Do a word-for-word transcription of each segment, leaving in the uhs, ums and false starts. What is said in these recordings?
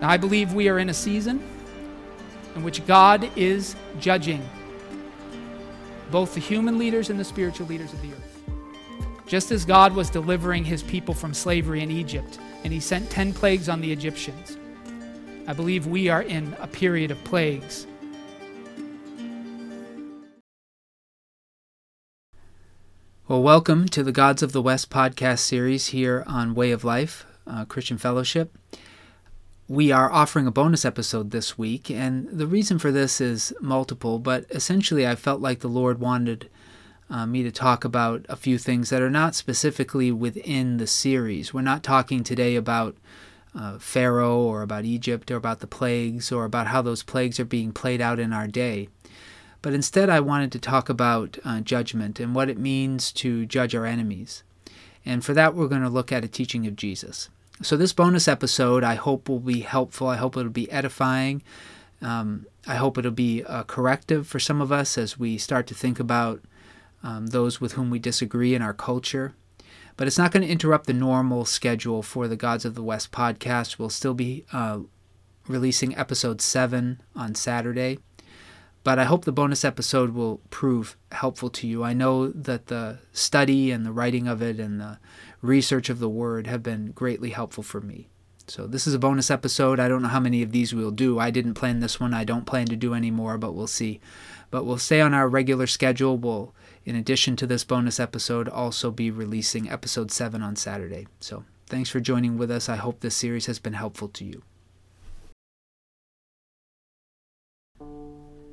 Now, I believe we are in a season in which God is judging both the human leaders and the spiritual leaders of the earth. Just as God was delivering his people from slavery in Egypt, and he sent ten plagues on the Egyptians, I believe we are in a period of plagues. Well, welcome to the Gods of the West podcast series here on Way of Life, uh, Christian Fellowship. We are offering a bonus episode this week, and the reason for this is multiple, but essentially I felt like the Lord wanted uh, me to talk about a few things that are not specifically within the series. We're not talking today about uh, Pharaoh or about Egypt or about the plagues or about how those plagues are being played out in our day. But instead, I wanted to talk about uh, judgment and what it means to judge our enemies. And for that, we're going to look at a teaching of Jesus. So this bonus episode, I hope, will be helpful. I hope it'll be edifying. Um, I hope it'll be a corrective for some of us as we start to think about um, those with whom we disagree in our culture. But it's not going to interrupt the normal schedule for the Gods of the West podcast. We'll still be uh, releasing episode seven on Saturday. But I hope the bonus episode will prove helpful to you. I know that the study and the writing of it and the research of the Word have been greatly helpful for me. So this is a bonus episode. I don't know how many of these we'll do. I didn't plan this one. I don't plan to do any more, but we'll see. But we'll stay on our regular schedule. We'll, in addition to this bonus episode, also be releasing episode seven on Saturday. So thanks for joining with us. I hope this series has been helpful to you.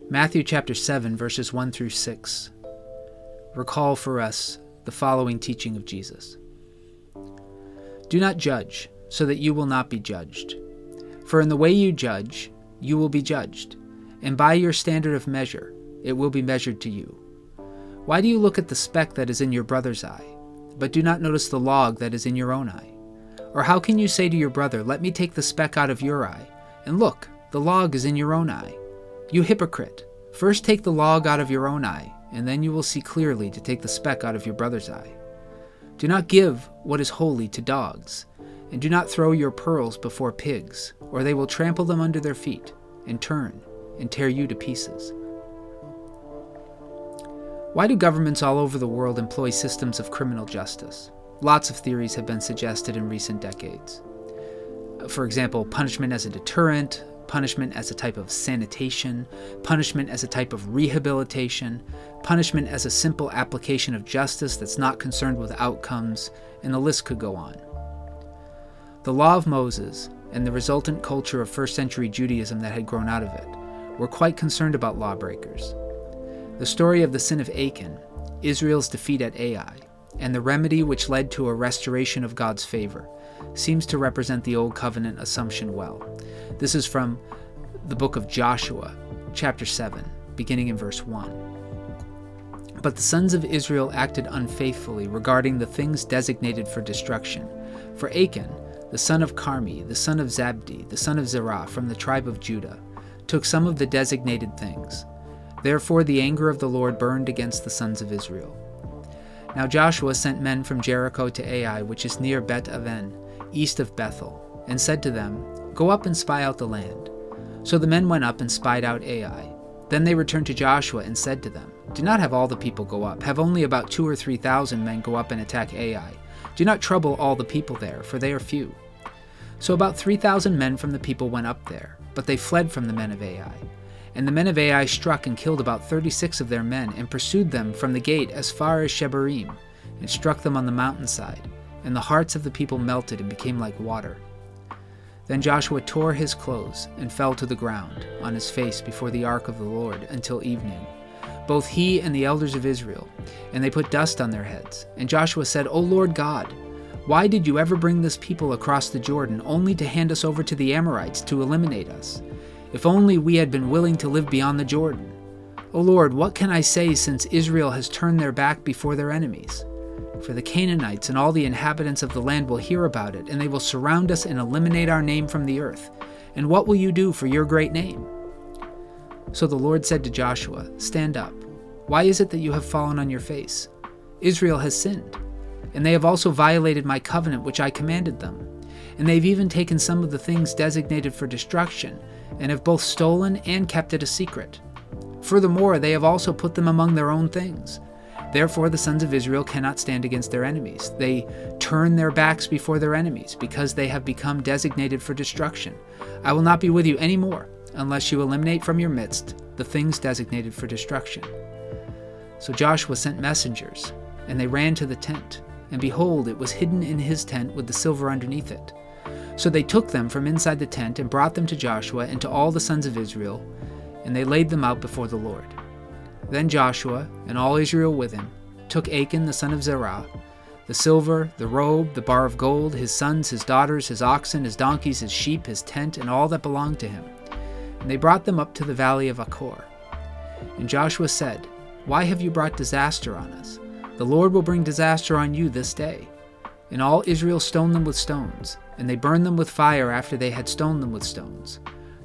Matthew chapter seven, verses one through six, recall for us the following teaching of Jesus. Do not judge, so that you will not be judged. For in the way you judge, you will be judged, and by your standard of measure, it will be measured to you. Why do you look at the speck that is in your brother's eye, but do not notice the log that is in your own eye? Or how can you say to your brother, "Let me take the speck out of your eye," and look, the log is in your own eye? You hypocrite, first take the log out of your own eye, and then you will see clearly to take the speck out of your brother's eye. Do not give what is holy to dogs, and do not throw your pearls before pigs, or they will trample them under their feet, and turn, and tear you to pieces. Why do governments all over the world employ systems of criminal justice? Lots of theories have been suggested in recent decades. For example, punishment as a deterrent, punishment as a type of sanitation, punishment as a type of rehabilitation, punishment as a simple application of justice that's not concerned with outcomes, and the list could go on. The law of Moses and the resultant culture of first century Judaism that had grown out of it were quite concerned about lawbreakers. The story of the sin of Achan, Israel's defeat at Ai, and the remedy which led to a restoration of God's favor seems to represent the Old Covenant assumption well. This is from the book of Joshua, chapter seven, beginning in verse one. But the sons of Israel acted unfaithfully regarding the things designated for destruction. For Achan, the son of Carmi, the son of Zabdi, the son of Zerah, from the tribe of Judah, took some of the designated things. Therefore the anger of the Lord burned against the sons of Israel. Now Joshua sent men from Jericho to Ai, which is near Bet-aven, east of Bethel, and said to them, "Go up and spy out the land." So the men went up and spied out Ai. Then they returned to Joshua and said to them, "Do not have all the people go up. Have only about two or three thousand men go up and attack Ai. Do not trouble all the people there, for they are few." So about three thousand men from the people went up there, but they fled from the men of Ai. And the men of Ai struck and killed about thirty-six of their men, and pursued them from the gate as far as Shebarim, and struck them on the mountainside. And the hearts of the people melted and became like water. Then Joshua tore his clothes and fell to the ground on his face before the ark of the Lord until evening, both he and the elders of Israel, and they put dust on their heads. And Joshua said, "O Lord God, why did you ever bring this people across the Jordan only to hand us over to the Amorites to eliminate us? If only we had been willing to live beyond the Jordan. O Lord, what can I say since Israel has turned their back before their enemies? For the Canaanites and all the inhabitants of the land will hear about it, and they will surround us and eliminate our name from the earth. And what will you do for your great name?" So the Lord said to Joshua, "Stand up. Why is it that you have fallen on your face? Israel has sinned, and they have also violated my covenant which I commanded them. and they've even taken some of the things designated for destruction, and have both stolen and kept it a secret. Furthermore, they have also put them among their own things. Therefore, the sons of Israel cannot stand against their enemies. They turn their backs before their enemies, because they have become designated for destruction. I will not be with you any more, unless you eliminate from your midst the things designated for destruction. So Joshua sent messengers, and they ran to the tent, and behold, it was hidden in his tent with the silver underneath it. So they took them from inside the tent and brought them to Joshua and to all the sons of Israel, and they laid them out before the Lord. Then Joshua, and all Israel with him, took Achan the son of Zerah, the silver, the robe, the bar of gold, his sons, his daughters, his oxen, his donkeys, his sheep, his tent, and all that belonged to him. And they brought them up to the valley of Achor. And Joshua said, "Why have you brought disaster on us? The Lord will bring disaster on you this day." And all Israel stoned them with stones, and they burned them with fire after they had stoned them with stones.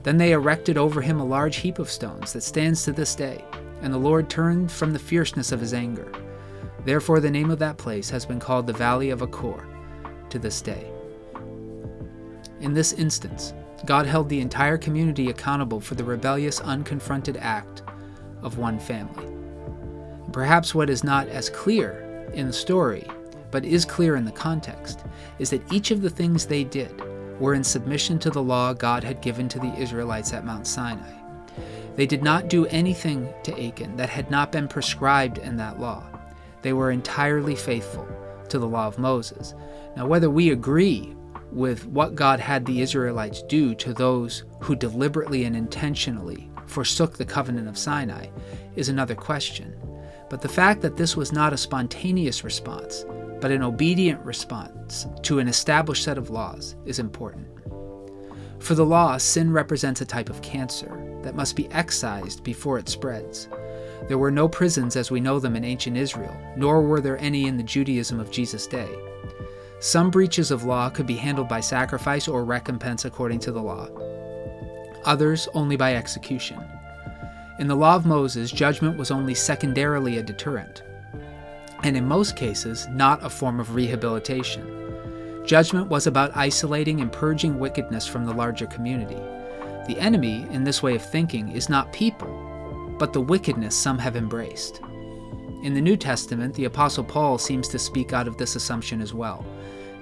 Then they erected over him a large heap of stones that stands to this day. And the Lord turned from the fierceness of his anger. Therefore the name of that place has been called the Valley of Achor to this day. In this instance, God held the entire community accountable for the rebellious, unconfronted act of one family. Perhaps what is not as clear in the story, but is clear in the context, is that each of the things they did were in submission to the law God had given to the Israelites at Mount Sinai. They did not do anything to Achan that had not been prescribed in that law. They were entirely faithful to the law of Moses. Now, whether we agree with what God had the Israelites do to those who deliberately and intentionally forsook the covenant of Sinai is another question. But the fact that this was not a spontaneous response, but an obedient response to an established set of laws is important. For the law, sin represents a type of cancer that must be excised before it spreads. There were no prisons as we know them in ancient Israel, nor were there any in the Judaism of Jesus' day. Some breaches of law could be handled by sacrifice or recompense according to the law, others only by execution. In the law of Moses, judgment was only secondarily a deterrent, and in most cases, not a form of rehabilitation. Judgment was about isolating and purging wickedness from the larger community. The enemy, in this way of thinking, is not people, but the wickedness some have embraced. In the New Testament, the Apostle Paul seems to speak out of this assumption as well.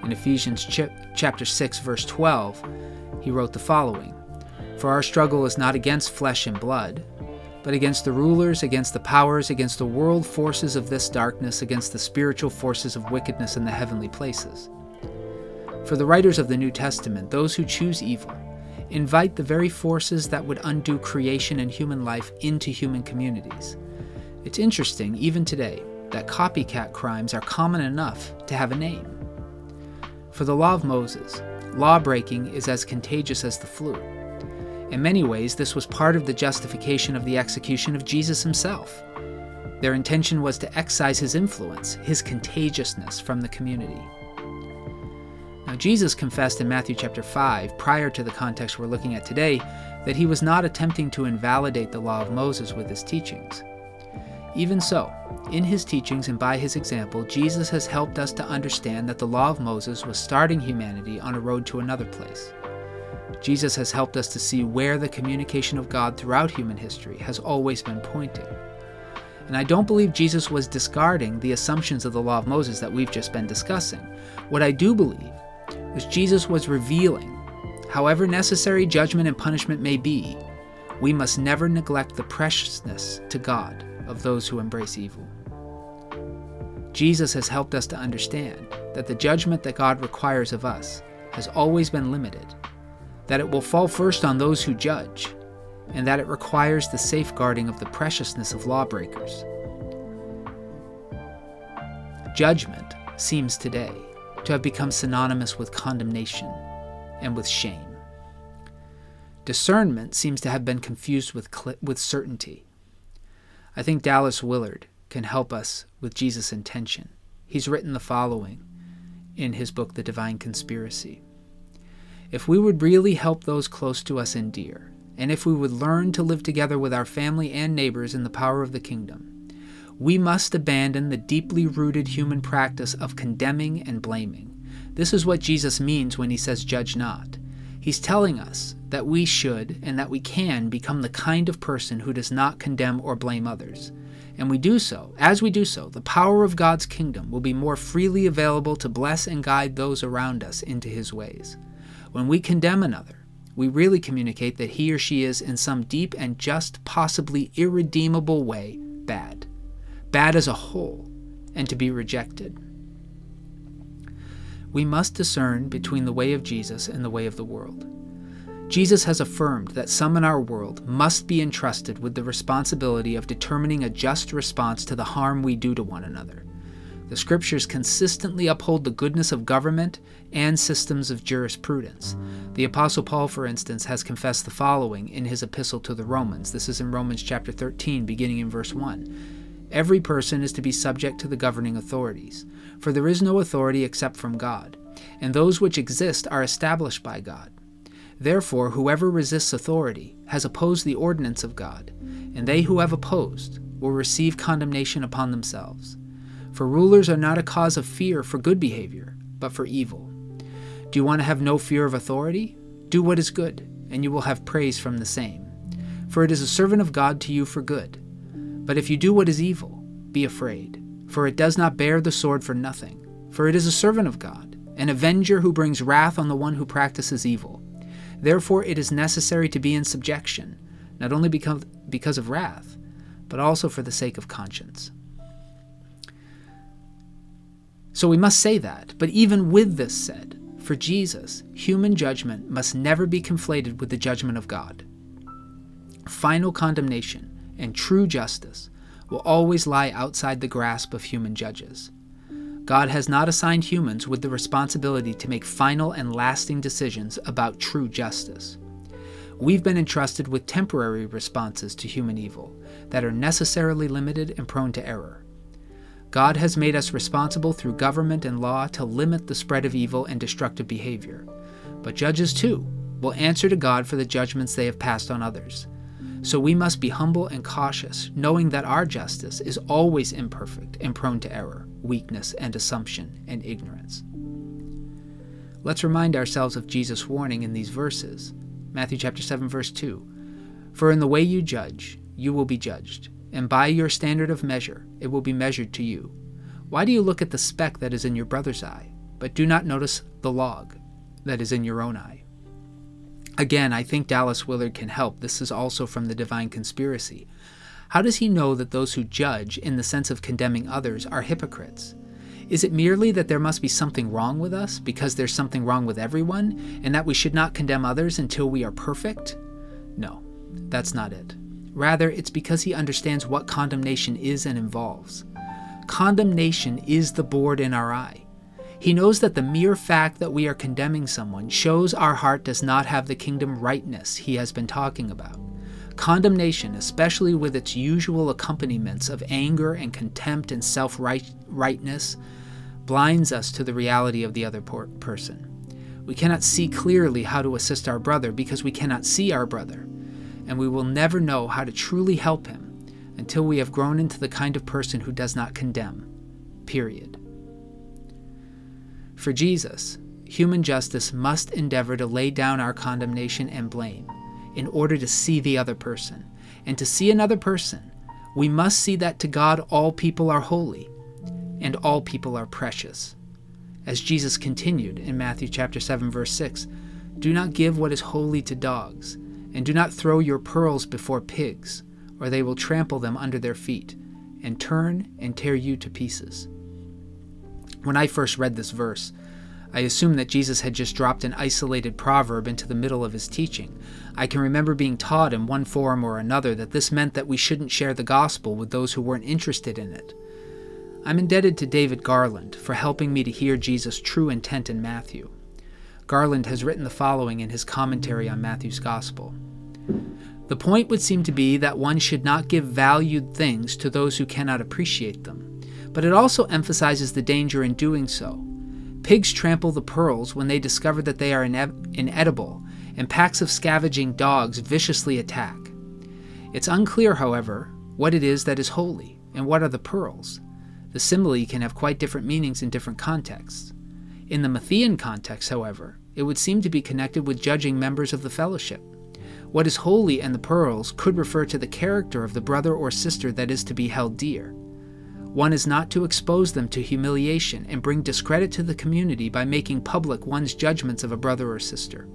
In Ephesians chapter six, verse twelve, he wrote the following, "For our struggle is not against flesh and blood, but against the rulers, against the powers, against the world forces of this darkness, against the spiritual forces of wickedness in the heavenly places." For the writers of the New Testament, those who choose evil invite the very forces that would undo creation and human life into human communities. It's interesting, even today, that copycat crimes are common enough to have a name. For the law of Moses, law-breaking is as contagious as the flu. In many ways, this was part of the justification of the execution of Jesus himself. Their intention was to excise his influence, his contagiousness, from the community. Now, Jesus confessed in Matthew chapter five, prior to the context we're looking at today, that he was not attempting to invalidate the law of Moses with his teachings. Even so, in his teachings and by his example, Jesus has helped us to understand that the law of Moses was starting humanity on a road to another place. Jesus has helped us to see where the communication of God throughout human history has always been pointing. And I don't believe Jesus was discarding the assumptions of the law of Moses that we've just been discussing. What I do believe was Jesus was revealing, however necessary judgment and punishment may be, we must never neglect the preciousness to God of those who embrace evil. Jesus has helped us to understand that the judgment that God requires of us has always been limited, that it will fall first on those who judge, and that it requires the safeguarding of the preciousness of lawbreakers. Judgment seems today to have become synonymous with condemnation and with shame. Discernment seems to have been confused with cl- with certainty. I think Dallas Willard can help us with Jesus' intention. He's written the following in his book, The Divine Conspiracy. "If we would really help those close to us and dear, and if we would learn to live together with our family and neighbors in the power of the kingdom, we must abandon the deeply rooted human practice of condemning and blaming, This is what Jesus means when he says, "Judge not." He's telling us that we should and that we can become the kind of person who does not condemn or blame others. And we do so, as we do so, the power of God's kingdom will be more freely available to bless and guide those around us into his ways. When we condemn another, we really communicate that he or she is, in some deep and just, possibly irredeemable way, bad. Bad as a whole, and to be rejected. We must discern between the way of Jesus and the way of the world. Jesus has affirmed that some in our world must be entrusted with the responsibility of determining a just response to the harm we do to one another. The scriptures consistently uphold the goodness of government and systems of jurisprudence. The Apostle Paul, for instance, has confessed the following in his epistle to the Romans. This is in Romans chapter thirteen, beginning in verse one. Every person is to be subject to the governing authorities, for there is no authority except from God, and those which exist are established by God. Therefore, whoever resists authority has opposed the ordinance of God, and they who have opposed will receive condemnation upon themselves. For rulers are not a cause of fear for good behavior, but for evil. Do you want to have no fear of authority? Do what is good, and you will have praise from the same. For it is a servant of God to you for good. But if you do what is evil, be afraid, for it does not bear the sword for nothing. For it is a servant of God, an avenger who brings wrath on the one who practices evil. Therefore it is necessary to be in subjection, not only because of wrath, but also for the sake of conscience. So we must say that, but even with this said, for Jesus, human judgment must never be conflated with the judgment of God. Final condemnation and true justice will always lie outside the grasp of human judges. God has not assigned humans with the responsibility to make final and lasting decisions about true justice. We've been entrusted with temporary responses to human evil that are necessarily limited and prone to error. God has made us responsible through government and law to limit the spread of evil and destructive behavior. But judges, too, will answer to God for the judgments they have passed on others. So we must be humble and cautious, knowing that our justice is always imperfect and prone to error, weakness, and assumption, and ignorance. Let's remind ourselves of Jesus' warning in these verses. Matthew chapter seven, verse two. For in the way you judge, you will be judged, and by your standard of measure it will be measured to you. Why do you look at the speck that is in your brother's eye, but do not notice the log that is in your own eye? Again, I think Dallas Willard can help. This is also from The Divine Conspiracy. How does he know that those who judge, in the sense of condemning others, are hypocrites? Is it merely that there must be something wrong with us, because there's something wrong with everyone, and that we should not condemn others until we are perfect? No, that's not it. Rather, it's because he understands what condemnation is and involves. Condemnation is the board in our eye. He knows that the mere fact that we are condemning someone shows our heart does not have the kingdom rightness he has been talking about. Condemnation, especially with its usual accompaniments of anger and contempt and self-rightness, blinds us to the reality of the other person. We cannot see clearly how to assist our brother because we cannot see our brother. And we will never know how to truly help him until we have grown into the kind of person who does not condemn. Period. For Jesus, human justice must endeavor to lay down our condemnation and blame in order to see the other person. And to see another person, we must see that to God all people are holy and all people are precious. As Jesus continued in Matthew chapter seven, verse six, "Do not give what is holy to dogs, and do not throw your pearls before pigs, or they will trample them under their feet, and turn and tear you to pieces." When I first read this verse, I assumed that Jesus had just dropped an isolated proverb into the middle of his teaching. I can remember being taught in one form or another that this meant that we shouldn't share the gospel with those who weren't interested in it. I'm indebted to David Garland for helping me to hear Jesus' true intent in Matthew. Garland has written the following in his commentary on Matthew's Gospel. "The point would seem to be that one should not give valued things to those who cannot appreciate them, but it also emphasizes the danger in doing so. Pigs trample the pearls when they discover that they are ine- inedible, and packs of scavenging dogs viciously attack. It's unclear, however, what it is that is holy, and what are the pearls. The simile can have quite different meanings in different contexts. In the Matthean context, however, it would seem to be connected with judging members of the fellowship. What is holy and the pearls could refer to the character of the brother or sister that is to be held dear. One is not to expose them to humiliation and bring discredit to the community by making public one's judgments of a brother or sister.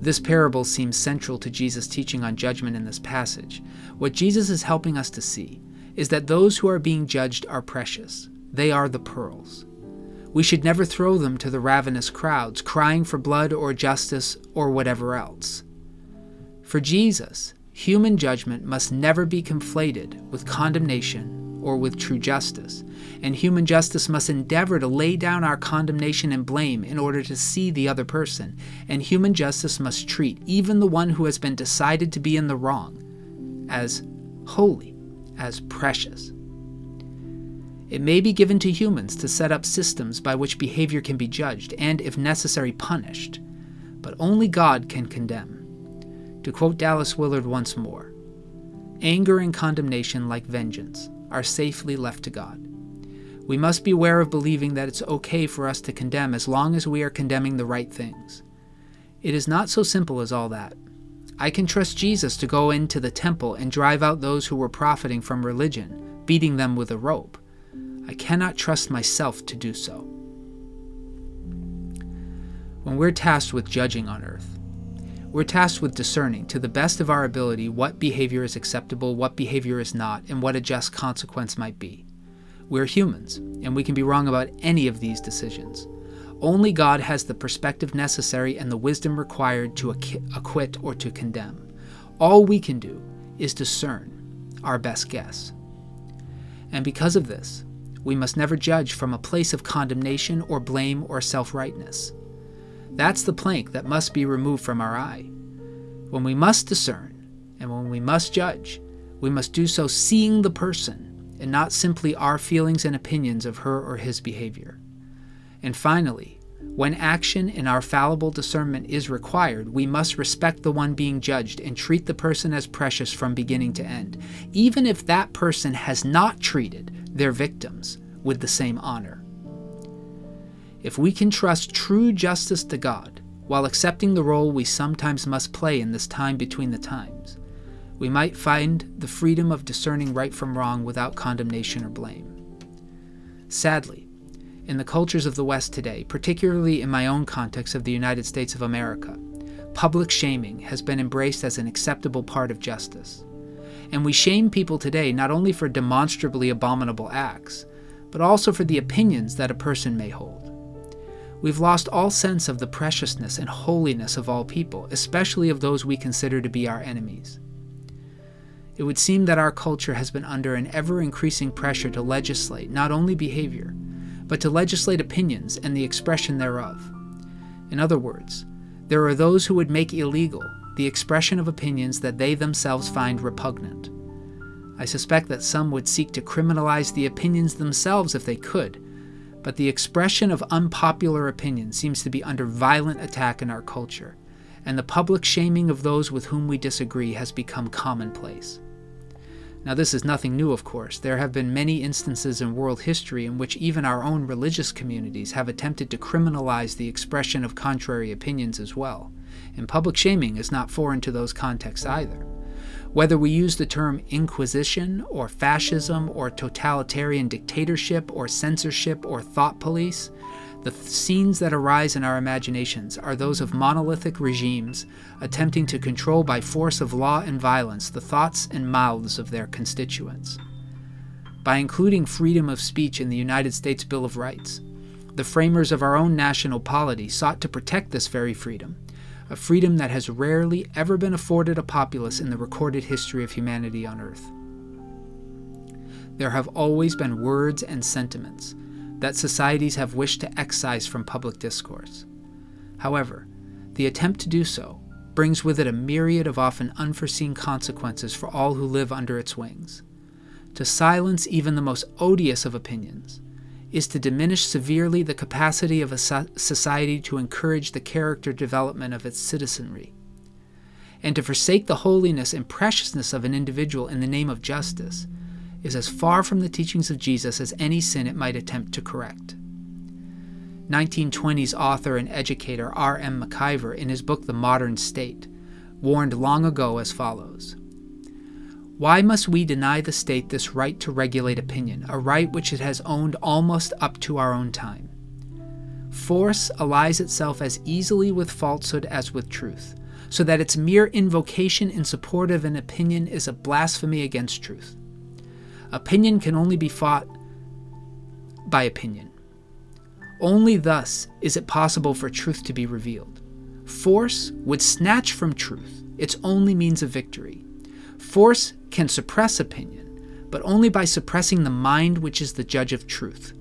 This parable seems central to Jesus' teaching on judgment in this passage. What Jesus is helping us to see is that those who are being judged are precious. They are the pearls. We should never throw them to the ravenous crowds, crying for blood or justice or whatever else. For Jesus, human judgment must never be conflated with condemnation or with true justice, and human justice must endeavor to lay down our condemnation and blame in order to see the other person, and human justice must treat even the one who has been decided to be in the wrong as holy, as precious. It may be given to humans to set up systems by which behavior can be judged and, if necessary, punished, but only God can condemn. To quote Dallas Willard once more, "Anger and condemnation, like vengeance, are safely left to God. We must beware of believing that it's okay for us to condemn as long as we are condemning the right things. It is not so simple as all that. I can trust Jesus to go into the temple and drive out those who were profiting from religion, beating them with a rope. I cannot trust myself to do so." When we're tasked with judging on earth, we're tasked with discerning to the best of our ability what behavior is acceptable, what behavior is not, and what a just consequence might be. We're humans, and we can be wrong about any of these decisions. Only God has the perspective necessary and the wisdom required to acquit or to condemn. All we can do is discern our best guess. And because of this, we must never judge from a place of condemnation or blame or self-rightness. That's the plank that must be removed from our eye. When we must discern and when we must judge, we must do so seeing the person and not simply our feelings and opinions of her or his behavior. And finally, when action in our fallible discernment is required, we must respect the one being judged and treat the person as precious from beginning to end, even if that person has not treated their victims with the same honor. If we can trust true justice to God while accepting the role we sometimes must play in this time between the times, we might find the freedom of discerning right from wrong without condemnation or blame. Sadly, in the cultures of the West today, particularly in my own context of the United States of America, public shaming has been embraced as an acceptable part of justice. And we shame people today not only for demonstrably abominable acts, but also for the opinions that a person may hold. We've lost all sense of the preciousness and holiness of all people, especially of those we consider to be our enemies. It would seem that our culture has been under an ever-increasing pressure to legislate not only behavior, but to legislate opinions and the expression thereof. In other words, there are those who would make illegal the expression of opinions that they themselves find repugnant. I suspect that some would seek to criminalize the opinions themselves if they could, but the expression of unpopular opinion seems to be under violent attack in our culture, and the public shaming of those with whom we disagree has become commonplace. Now, this is nothing new, of course. There have been many instances in world history in which even our own religious communities have attempted to criminalize the expression of contrary opinions as well. And public shaming is not foreign to those contexts either. Whether we use the term inquisition or fascism or totalitarian dictatorship or censorship or thought police, the th- scenes that arise in our imaginations are those of monolithic regimes attempting to control by force of law and violence the thoughts and mouths of their constituents. By including freedom of speech in the United States Bill of Rights, the framers of our own national polity sought to protect this very freedom, a freedom that has rarely ever been afforded a populace in the recorded history of humanity on earth. There have always been words and sentiments that societies have wished to excise from public discourse. However, the attempt to do so brings with it a myriad of often unforeseen consequences for all who live under its wings. To silence even the most odious of opinions is to diminish severely the capacity of a society to encourage the character development of its citizenry. And to forsake the holiness and preciousness of an individual in the name of justice is as far from the teachings of Jesus as any sin it might attempt to correct. nineteen twenties author and educator R. M. McIver, in his book The Modern State, warned long ago as follows. Why must we deny the state this right to regulate opinion, a right which it has owned almost up to our own time? Force allies itself as easily with falsehood as with truth, so that its mere invocation in support of an opinion is a blasphemy against truth. Opinion can only be fought by opinion. Only thus is it possible for truth to be revealed. Force would snatch from truth its only means of victory. Force can suppress opinion, but only by suppressing the mind which is the judge of truth.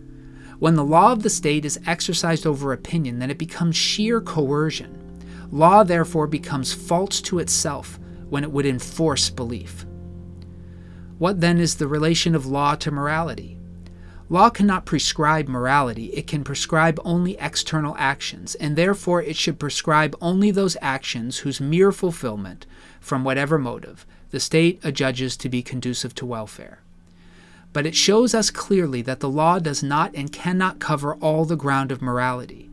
When the law of the state is exercised over opinion, then it becomes sheer coercion. Law, therefore, becomes false to itself when it would enforce belief. What, then, is the relation of law to morality? Law cannot prescribe morality. It can prescribe only external actions, and therefore it should prescribe only those actions whose mere fulfillment, from whatever motive, the state adjudges to be conducive to welfare. But it shows us clearly that the law does not and cannot cover all the ground of morality.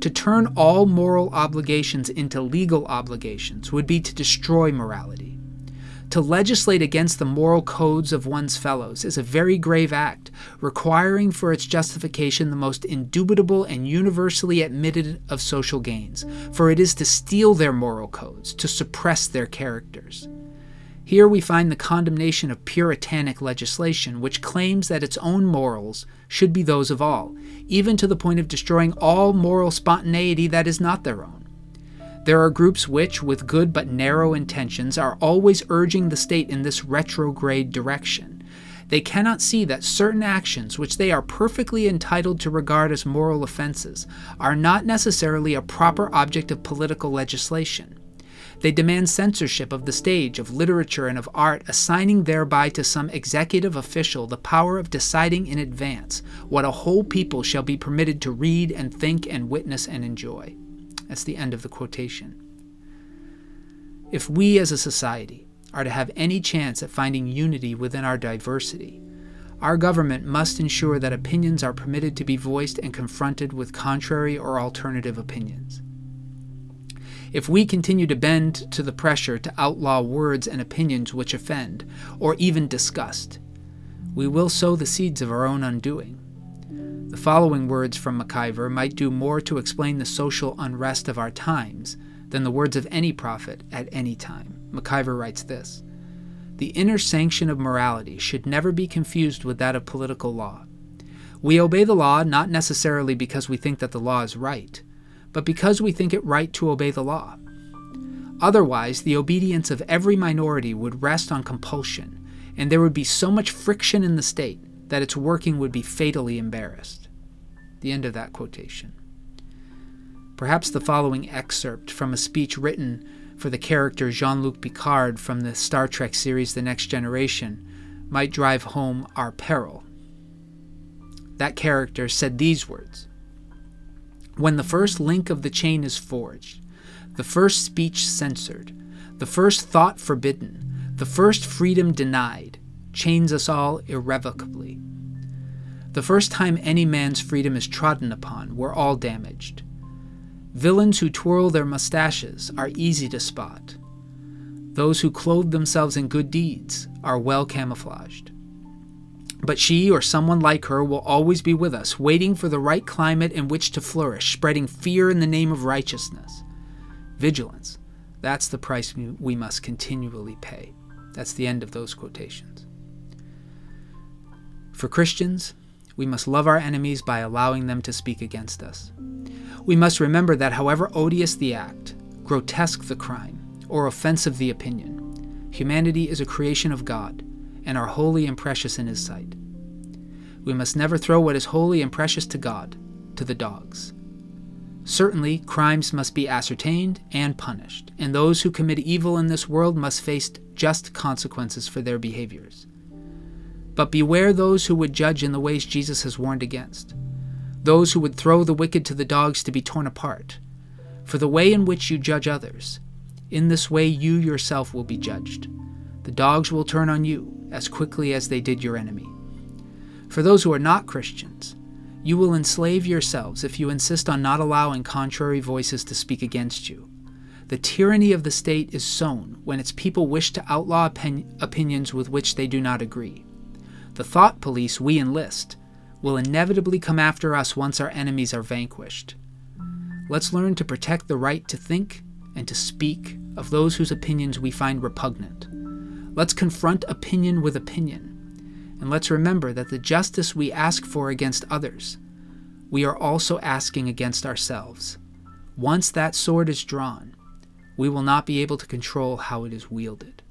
To turn all moral obligations into legal obligations would be to destroy morality. To legislate against the moral codes of one's fellows is a very grave act, requiring for its justification the most indubitable and universally admitted of social gains, for it is to steal their moral codes, to suppress their characters. Here we find the condemnation of puritanic legislation, which claims that its own morals should be those of all, even to the point of destroying all moral spontaneity that is not their own. There are groups which, with good but narrow intentions, are always urging the state in this retrograde direction. They cannot see that certain actions, which they are perfectly entitled to regard as moral offenses, are not necessarily a proper object of political legislation. They demand censorship of the stage, of literature, and of art, assigning thereby to some executive official the power of deciding in advance what a whole people shall be permitted to read and think and witness and enjoy. That's the end of the quotation. If we as a society are to have any chance at finding unity within our diversity, our government must ensure that opinions are permitted to be voiced and confronted with contrary or alternative opinions. If we continue to bend to the pressure to outlaw words and opinions which offend, or even disgust, we will sow the seeds of our own undoing. The following words from McIver might do more to explain the social unrest of our times than the words of any prophet at any time. McIver writes this, "The inner sanction of morality should never be confused with that of political law. We obey the law not necessarily because we think that the law is right, but because we think it right to obey the law. Otherwise, the obedience of every minority would rest on compulsion, and there would be so much friction in the state that its working would be fatally embarrassed." The end of that quotation. Perhaps the following excerpt from a speech written for the character Jean-Luc Picard from the Star Trek series The Next Generation might drive home our peril. That character said these words, "When the first link of the chain is forged, the first speech censored, the first thought forbidden, the first freedom denied, chains us all irrevocably. The first time any man's freedom is trodden upon, we're all damaged. Villains who twirl their mustaches are easy to spot. Those who clothe themselves in good deeds are well camouflaged. But she or someone like her will always be with us, waiting for the right climate in which to flourish, spreading fear in the name of righteousness. Vigilance, that's the price we must continually pay." That's the end of those quotations. For Christians, we must love our enemies by allowing them to speak against us. We must remember that however odious the act, grotesque the crime, or offensive the opinion, humanity is a creation of God and are holy and precious in His sight. We must never throw what is holy and precious to God to the dogs. Certainly, crimes must be ascertained and punished, and those who commit evil in this world must face just consequences for their behaviors. But beware those who would judge in the ways Jesus has warned against, those who would throw the wicked to the dogs to be torn apart. For the way in which you judge others, in this way you yourself will be judged. The dogs will turn on you as quickly as they did your enemy. For those who are not Christians, You will enslave yourselves if you insist on not allowing contrary voices to speak against you. The tyranny of the state is sown when its people wish to outlaw opin- opinions with which they do not agree. The thought police we enlist will inevitably come after us once our enemies are vanquished. Let's learn to protect the right to think and to speak of those whose opinions we find repugnant. Let's confront opinion with opinion, and let's remember that the justice we ask for against others, we are also asking against ourselves. Once that sword is drawn, we will not be able to control how it is wielded.